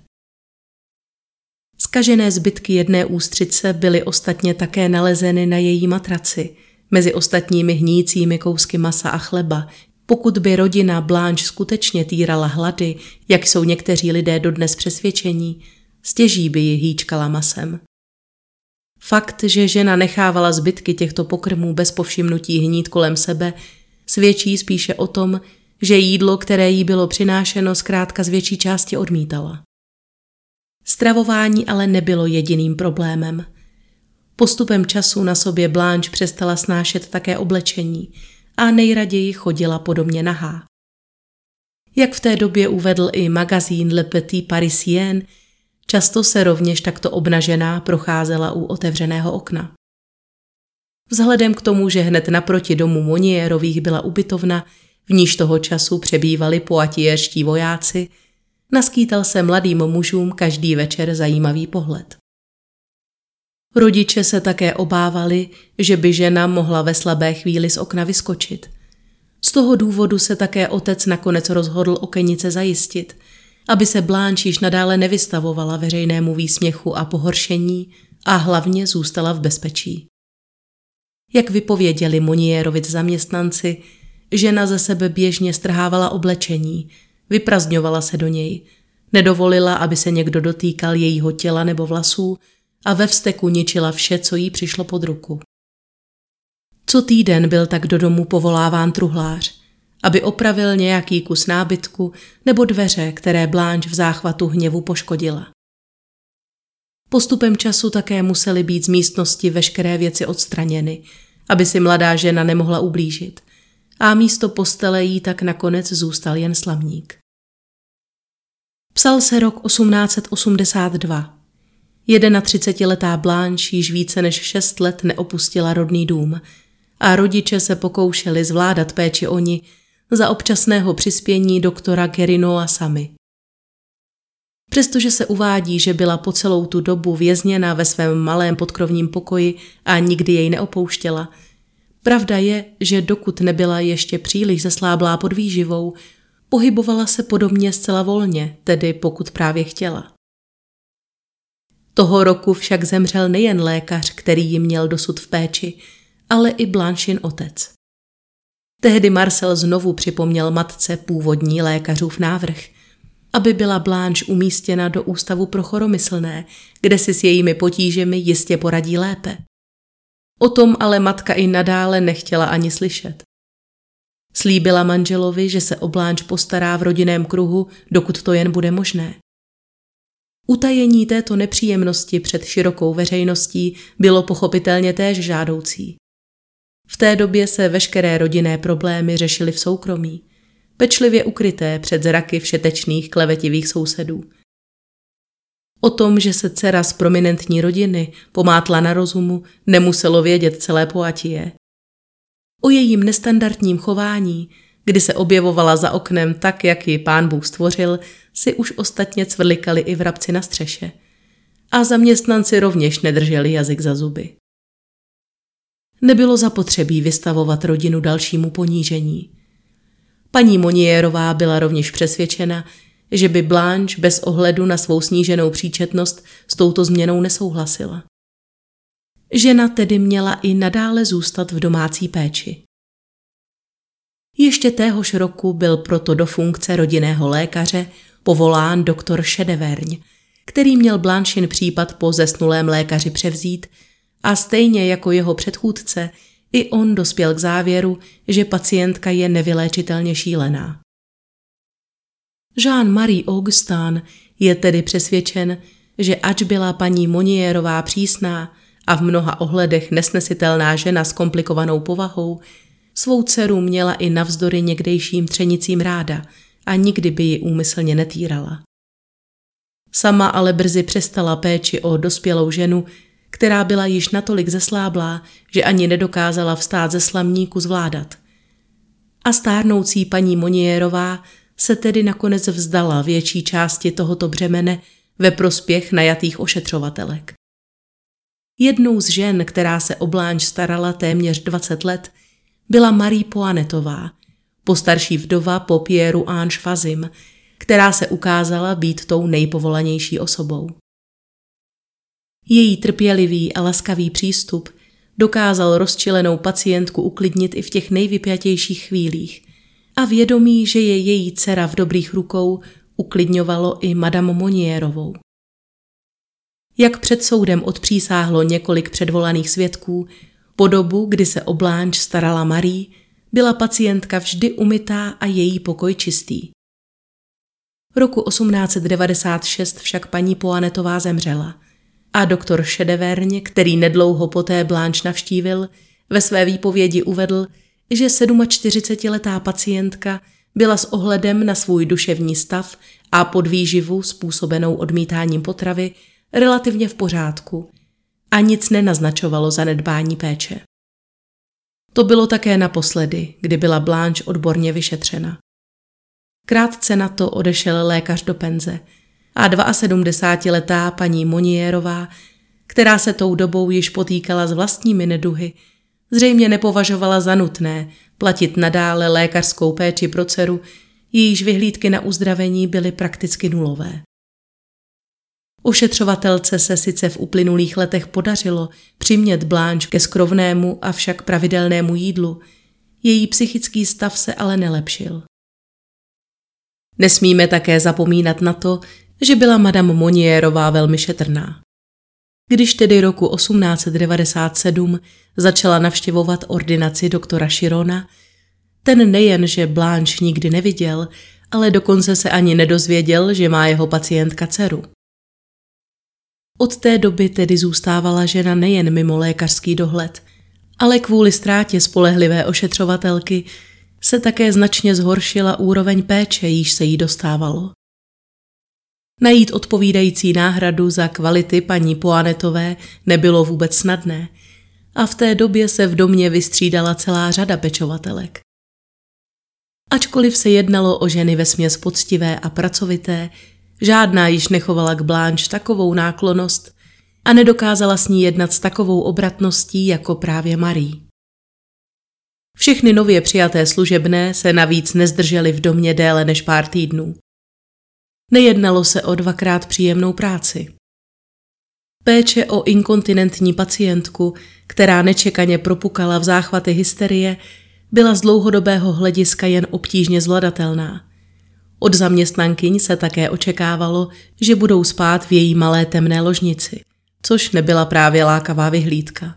Zkažené zbytky jedné ústřice byly ostatně také nalezeny na její matraci, mezi ostatními hníjícími kousky masa a chleba. Pokud by rodina Blanche skutečně týrala hlady, jak jsou někteří lidé dodnes přesvědčení, stěží by ji hýčkala masem. Fakt, že žena nechávala zbytky těchto pokrmů bez povšimnutí hnít kolem sebe, svědčí spíše o tom, že jídlo, které jí bylo přinášeno, zkrátka z větší části odmítala. Stravování ale nebylo jediným problémem. Postupem času na sobě Blanche přestala snášet také oblečení a nejraději chodila podobně nahá. Jak v té době uvedl i magazín Le Petit Parisien, často se rovněž takto obnažená procházela u otevřeného okna. Vzhledem k tomu, že hned naproti domu Monnierových byla ubytovna, v níž toho času přebývali poatierští vojáci, naskýtal se mladým mužům každý večer zajímavý pohled. Rodiče se také obávali, že by žena mohla ve slabé chvíli z okna vyskočit. Z toho důvodu se také otec nakonec rozhodl okenice zajistit, aby se Blanche již nadále nevystavovala veřejnému výsměchu a pohoršení a hlavně zůstala v bezpečí. Jak vypověděli Monnierovic zaměstnanci, žena ze sebe běžně strhávala oblečení, vyprazdňovala se do něj, nedovolila, aby se někdo dotýkal jejího těla nebo vlasů a ve vzteku ničila vše, co jí přišlo pod ruku. Co týden byl tak do domu povoláván truhlář, aby opravil nějaký kus nábytku nebo dveře, které Blanche v záchvatu hněvu poškodila. Postupem času také musely být z místnosti veškeré věci odstraněny, aby si mladá žena nemohla ublížit, a místo postele jí tak nakonec zůstal jen slamník. Psal se rok 1882. 31letá Blanche již více než 6 let neopustila rodný dům a rodiče se pokoušeli zvládat péči o ni za občasného přispění doktora Gerinoa sami. Přestože se uvádí, že byla po celou tu dobu vězněna ve svém malém podkrovním pokoji a nikdy jej neopouštěla, pravda je, že dokud nebyla ještě příliš zesláblá pod výživou, pohybovala se podobně zcela volně, tedy pokud právě chtěla. Toho roku však zemřel nejen lékař, který ji měl dosud v péči, ale i Blanchin otec. Tehdy Marcel znovu připomněl matce původní lékařův návrh, aby byla Blanche umístěna do ústavu pro choromyslné, kde si s jejími potížemi jistě poradí lépe. O tom ale matka i nadále nechtěla ani slyšet. Slíbila manželovi, že se o Blanche postará v rodinném kruhu, dokud to jen bude možné. Utajení této nepříjemnosti před širokou veřejností bylo pochopitelně též žádoucí. V té době se veškeré rodinné problémy řešily v soukromí, pečlivě ukryté před zraky všetečných klevetivých sousedů. O tom, že se dcera z prominentní rodiny pomátla na rozumu, nemuselo vědět celé Poitiers. O jejím nestandardním chování, kdy se objevovala za oknem tak, jak ji Pán Bůh stvořil, si už ostatně cvrlikali i vrabci na střeše. A zaměstnanci rovněž nedrželi jazyk za zuby. Nebylo zapotřebí vystavovat rodinu dalšímu ponížení. Paní Monnierová byla rovněž přesvědčena, že by Blanche bez ohledu na svou sníženou příčetnost s touto změnou nesouhlasila. Žena tedy měla i nadále zůstat v domácí péči. Ještě téhož roku byl proto do funkce rodinného lékaře povolán doktor Šedeverň, který měl Blanchin případ po zesnulém lékaři převzít a stejně jako jeho předchůdce i on dospěl k závěru, že pacientka je nevyléčitelně šílená. Jean-Marie Augustin je tedy přesvědčen, že ač byla paní Monnierová přísná a v mnoha ohledech nesnesitelná žena s komplikovanou povahou, svou dceru měla i navzdory někdejším třenicím ráda a nikdy by ji úmyslně netýrala. Sama ale brzy přestala péči o dospělou ženu, která byla již natolik zesláblá, že ani nedokázala vstát ze slamníku zvládat. A stárnoucí paní Monnierová se tedy nakonec vzdala větší části tohoto břemene ve prospěch najatých ošetřovatelek. Jednou z žen, která se o Blanche starala téměř 20 let, byla Marie Poinetová, postarší vdova po Pierru Ange Fazim, která se ukázala být tou nejpovolanější osobou. Její trpělivý a laskavý přístup dokázal rozčilenou pacientku uklidnit i v těch nejvypjatějších chvílích a vědomí, že je její dcera v dobrých rukou, uklidňovalo i madame Monnierovou. Jak před soudem odpřísáhlo několik předvolaných svědků, po dobu, kdy se o Blanche starala Marie, byla pacientka vždy umytá a její pokoj čistý. Roku 1896 však paní Poinetová zemřela a doktor Šedeverň, který nedlouho poté Blanche navštívil, ve své výpovědi uvedl, že 47letá pacientka byla s ohledem na svůj duševní stav a podvýživu způsobenou odmítáním potravy relativně v pořádku a nic nenaznačovalo zanedbání péče. To bylo také naposledy, kdy byla Blanche odborně vyšetřena. Krátce na to odešel lékař do penze a 72letá paní Monnierová, která se tou dobou již potýkala s vlastními neduhy, zřejmě nepovažovala za nutné platit nadále lékařskou péči pro dceru, jejíž vyhlídky na uzdravení byly prakticky nulové. Ošetřovatelce se sice v uplynulých letech podařilo přimět Blanche ke skrovnému, avšak pravidelnému jídlu, její psychický stav se ale nelepšil. Nesmíme také zapomínat na to, že byla madame Monnierová velmi šetrná. Když tedy roku 1897 začala navštěvovat ordinaci doktora Širona, ten nejenže Blanche nikdy neviděl, ale dokonce se ani nedozvěděl, že má jeho pacientka dceru. Od té doby tedy zůstávala žena nejen mimo lékařský dohled, ale kvůli ztrátě spolehlivé ošetřovatelky se také značně zhoršila úroveň péče, jíž se jí dostávalo. Najít odpovídající náhradu za kvality paní Poinetové nebylo vůbec snadné a v té době se v domě vystřídala celá řada pečovatelek. Ačkoliv se jednalo o ženy vesměs poctivé a pracovité, žádná již nechovala k Blanche takovou náklonnost a nedokázala s ní jednat s takovou obratností jako právě Marie. Všechny nově přijaté služebné se navíc nezdržely v domě déle než pár týdnů. Nejednalo se o dvakrát příjemnou práci. Péče o inkontinentní pacientku, která nečekaně propukala v záchvaty hysterie, byla z dlouhodobého hlediska jen obtížně zvladatelná. Od zaměstnankyň se také očekávalo, že budou spát v její malé temné ložnici, což nebyla právě lákavá vyhlídka.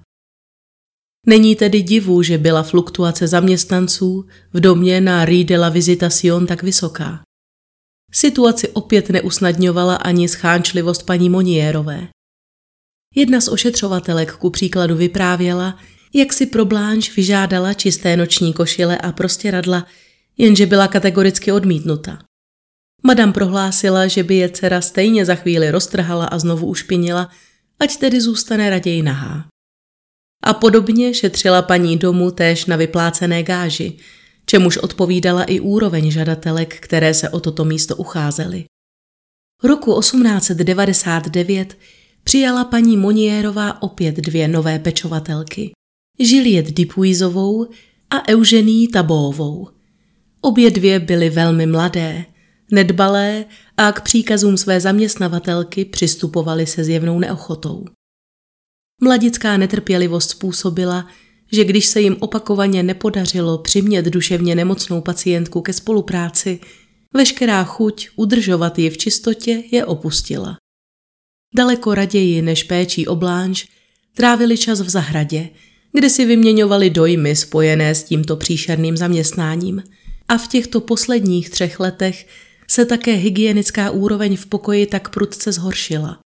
Není tedy divu, že byla fluktuace zaměstnanců v domě na Rue de la Visitation tak vysoká. Situaci opět neusnadňovala ani schánčlivost paní Monnierové. Jedna z ošetřovatelek ku příkladu vyprávěla, jak si pro Blanche vyžádala čisté noční košile a prostěradla, jenže byla kategoricky odmítnuta. Madame prohlásila, že by je dcera stejně za chvíli roztrhala a znovu ušpinila, ať tedy zůstane raději nahá. A podobně šetřila paní domu též na vyplácené gáži, čemuž odpovídala i úroveň žadatelek, které se o toto místo ucházely. Roku 1899 přijala paní Monnierová opět dvě nové pečovatelky, Juliette Dupuisovou a Eugenie Tabovou. Obě dvě byly velmi mladé, nedbalé a k příkazům své zaměstnavatelky přistupovaly se zjevnou neochotou. Mladická netrpělivost způsobila, že když se jim opakovaně nepodařilo přimět duševně nemocnou pacientku ke spolupráci, veškerá chuť udržovat ji v čistotě je opustila. Daleko raději než péčí o Blanche trávili čas v zahradě, kde si vyměňovali dojmy spojené s tímto příšerným zaměstnáním. A v těchto posledních 3 letech se také hygienická úroveň v pokoji tak prudce zhoršila.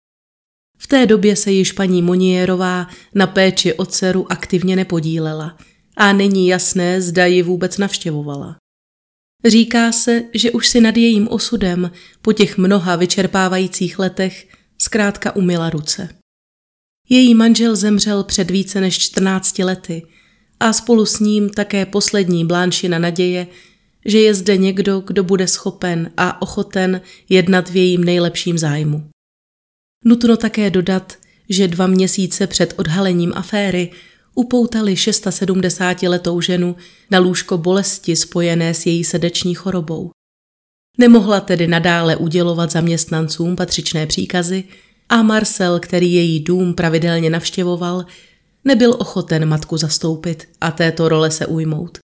V té době se již paní Monnierová na péči o dceru aktivně nepodílela a není jasné, zda ji vůbec navštěvovala. Říká se, že už si nad jejím osudem po těch mnoha vyčerpávajících letech zkrátka umyla ruce. Její manžel zemřel před více než 14 lety a spolu s ním také poslední Blanchina naděje, že je zde někdo, kdo bude schopen a ochoten jednat v jejím nejlepším zájmu. Nutno také dodat, že 2 měsíce před odhalením aféry upoutali 76letou ženu na lůžko bolesti spojené s její srdeční chorobou. Nemohla tedy nadále udělovat zaměstnancům patřičné příkazy a Marcel, který její dům pravidelně navštěvoval, nebyl ochoten matku zastoupit a této role se ujmout.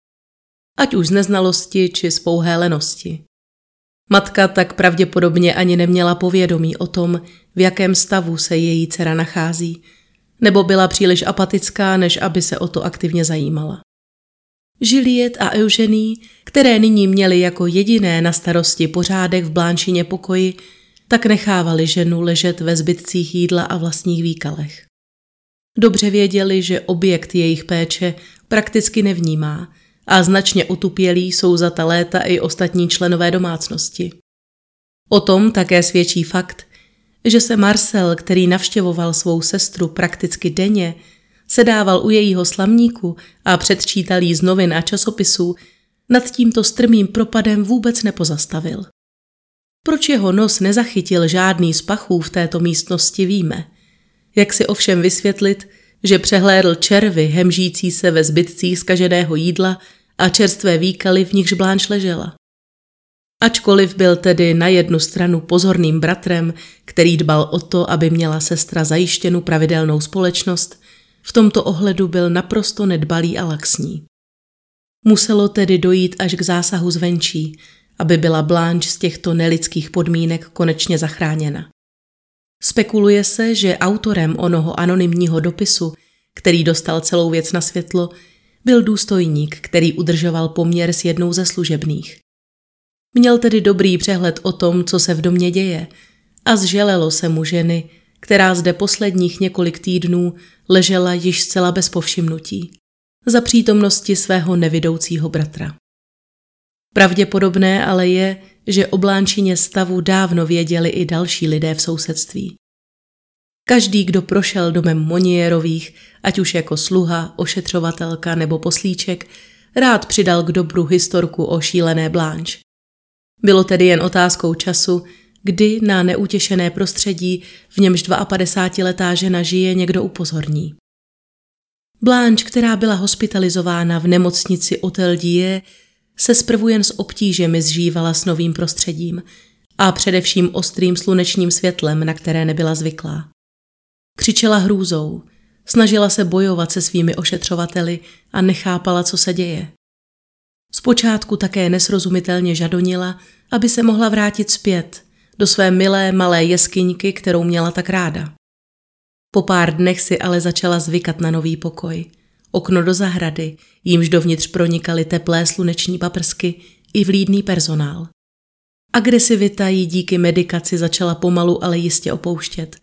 Ať už z neznalosti či z pouhé lenosti. Matka tak pravděpodobně ani neměla povědomí o tom, v jakém stavu se její dcera nachází, nebo byla příliš apatická, než aby se o to aktivně zajímala. Juliette a Eugenie, které nyní měly jako jediné na starosti pořádek v Blanchině pokoji, tak nechávali ženu ležet ve zbytcích jídla a vlastních výkalech. Dobře věděli, že objekt jejich péče prakticky nevnímá, a značně otupělí jsou za ta léta i ostatní členové domácnosti. O tom také svědčí fakt, že se Marcel, který navštěvoval svou sestru prakticky denně, sedával u jejího slamníku a předčítal jí z novin a časopisů, nad tímto strmým propadem vůbec nepozastavil. Proč jeho nos nezachytil žádný z pachů v této místnosti, víme. Jak si ovšem vysvětlit, že přehlédl červy hemžící se ve zbytcích zkaženého jídla a čerstvé výkaly, v nichž Blanche ležela. Ačkoliv byl tedy na jednu stranu pozorným bratrem, který dbal o to, aby měla sestra zajištěnu pravidelnou společnost, v tomto ohledu byl naprosto nedbalý a laxní. Muselo tedy dojít až k zásahu zvenčí, aby byla Blanche z těchto nelidských podmínek konečně zachráněna. Spekuluje se, že autorem onoho anonymního dopisu, který dostal celou věc na světlo, byl důstojník, který udržoval poměr s jednou ze služebných. Měl tedy dobrý přehled o tom, co se v domě děje, a zželelo se mu ženy, která zde posledních několik týdnů ležela již zcela bez povšimnutí, za přítomnosti svého nevidoucího bratra. Pravděpodobné ale je, že o Blanchině stavu dávno věděli i další lidé v sousedství. Každý, kdo prošel domem Monnierových, ať už jako sluha, ošetřovatelka nebo poslíček, rád přidal k dobru historku o šílené Blanche. Bylo tedy jen otázkou času, kdy na neutěšené prostředí, v němž 52letá žena žije, někdo upozorní. Blanche, která byla hospitalizována v nemocnici Hotel Dieux, se zprvu jen s obtížemi zžívala s novým prostředím a především ostrým slunečním světlem, na které nebyla zvyklá. Křičela hrůzou, snažila se bojovat se svými ošetřovateli a nechápala, co se děje. Zpočátku také nesrozumitelně žadonila, aby se mohla vrátit zpět do své milé malé jeskyňky, kterou měla tak ráda. Po pár dnech si ale začala zvykat na nový pokoj. Okno do zahrady, jímž dovnitř pronikaly teplé sluneční paprsky i vlídný personál. Agresivita jí díky medikaci začala pomalu, ale jistě opouštět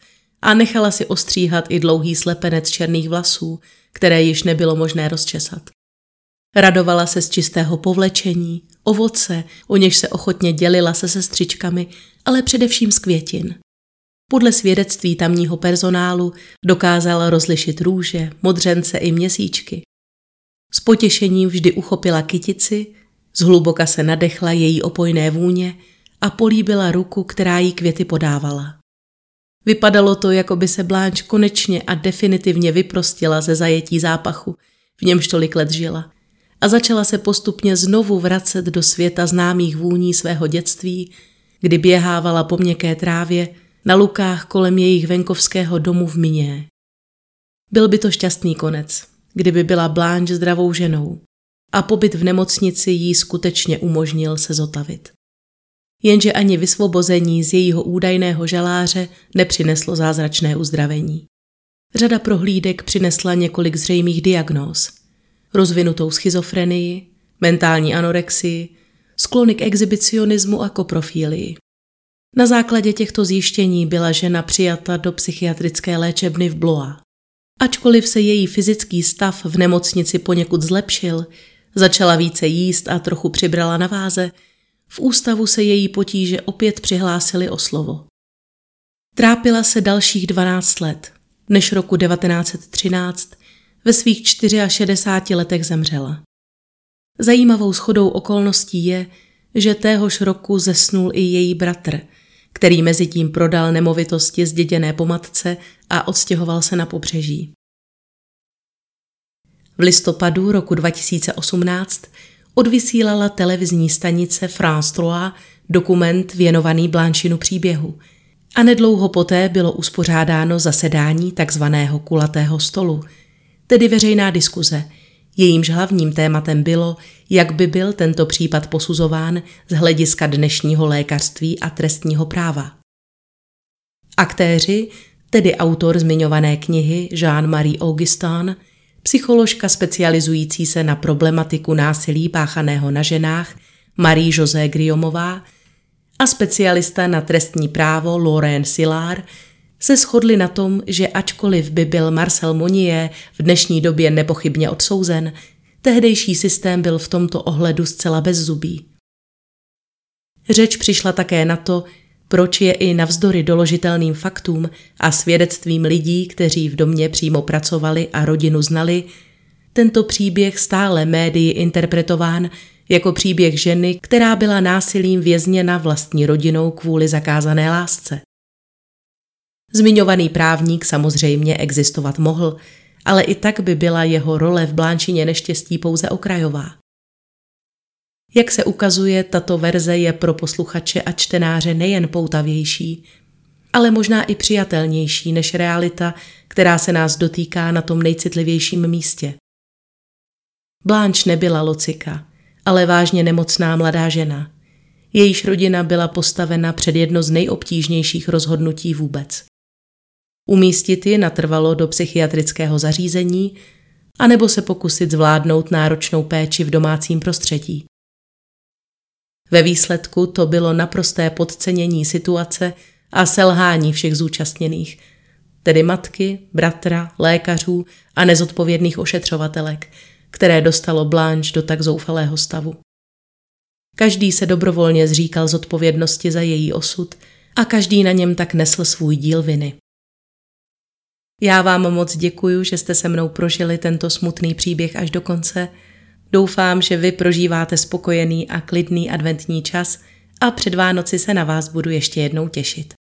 a nechala si ostříhat i dlouhý slepenec černých vlasů, které již nebylo možné rozčesat. Radovala se z čistého povlečení, ovoce, o něž se ochotně dělila se sestřičkami, ale především z květin. Podle svědectví tamního personálu dokázala rozlišit růže, modřence i měsíčky. S potěšením vždy uchopila kytici, zhluboka se nadechla její opojné vůně a políbila ruku, která jí květy podávala. Vypadalo to, jako by se Blanche konečně a definitivně vyprostila ze zajetí zápachu, v němž tolik let žila, a začala se postupně znovu vracet do světa známých vůní svého dětství, kdy běhávala po měkké trávě na lukách kolem jejich venkovského domu v Mině. Byl by to šťastný konec, kdyby byla Blanche zdravou ženou a pobyt v nemocnici jí skutečně umožnil se zotavit. Jenže ani vysvobození z jejího údajného žaláře nepřineslo zázračné uzdravení. Řada prohlídek přinesla několik zřejmých diagnóz. Rozvinutou schizofrenii, mentální anorexii, sklony k exhibicionismu a koprofílii. Na základě těchto zjištění byla žena přijata do psychiatrické léčebny v Bloa. Ačkoliv se její fyzický stav v nemocnici poněkud zlepšil, začala více jíst a trochu přibrala na váze, v ústavu se její potíže opět přihlásily o slovo. Trápila se dalších 12 let, než roku 1913 ve svých 64 letech zemřela. Zajímavou shodou okolností je, že téhož roku zesnul i její bratr, který mezitím prodal nemovitosti zděděné po matce a odstěhoval se na pobřeží. V listopadu roku 2018 odvysílala televizní stanice France 3 dokument věnovaný Blanchinu příběhu a nedlouho poté bylo uspořádáno zasedání tzv. Kulatého stolu, tedy veřejná diskuze, jejímž hlavním tématem bylo, jak by byl tento případ posuzován z hlediska dnešního lékařství a trestního práva. Aktéři, tedy autor zmiňované knihy Jean-Marie Augustin, psycholožka specializující se na problematiku násilí páchaného na ženách Marie José Griomová a specialista na trestní právo Laurent Sillard, se shodli na tom, že ačkoliv by byl Marcel Monnier v dnešní době nepochybně odsouzen, Tehdejší systém byl v tomto ohledu zcela bezzubý. Řeč přišla také na to, proč je i navzdory doložitelným faktům a svědectvím lidí, kteří v domě přímo pracovali a rodinu znali, tento příběh stále médii interpretován jako příběh ženy, která byla násilím vězněna vlastní rodinou kvůli zakázané lásce. Zmiňovaný právník samozřejmě existovat mohl, ale i tak by byla jeho role v Blanchině neštěstí pouze okrajová. Jak se ukazuje, tato verze je pro posluchače a čtenáře nejen poutavější, ale možná i přijatelnější než realita, která se nás dotýká na tom nejcitlivějším místě. Blanche nebyla locika, ale vážně nemocná mladá žena. Jejíž rodina byla postavena před jedno z nejobtížnějších rozhodnutí vůbec. Umístit ji natrvalo do psychiatrického zařízení, anebo se pokusit zvládnout náročnou péči v domácím prostředí. Ve výsledku to bylo naprosté podcenění situace a selhání všech zúčastněných, tedy matky, bratra, lékařů a nezodpovědných ošetřovatelek, které dostalo Blanche do tak zoufalého stavu. Každý se dobrovolně zříkal zodpovědnosti za její osud a každý na něm tak nesl svůj díl viny. Já vám moc děkuju, že jste se mnou prožili tento smutný příběh až do konce. Doufám, že vy prožíváte spokojený a klidný adventní čas a před Vánoci se na vás budu ještě jednou těšit.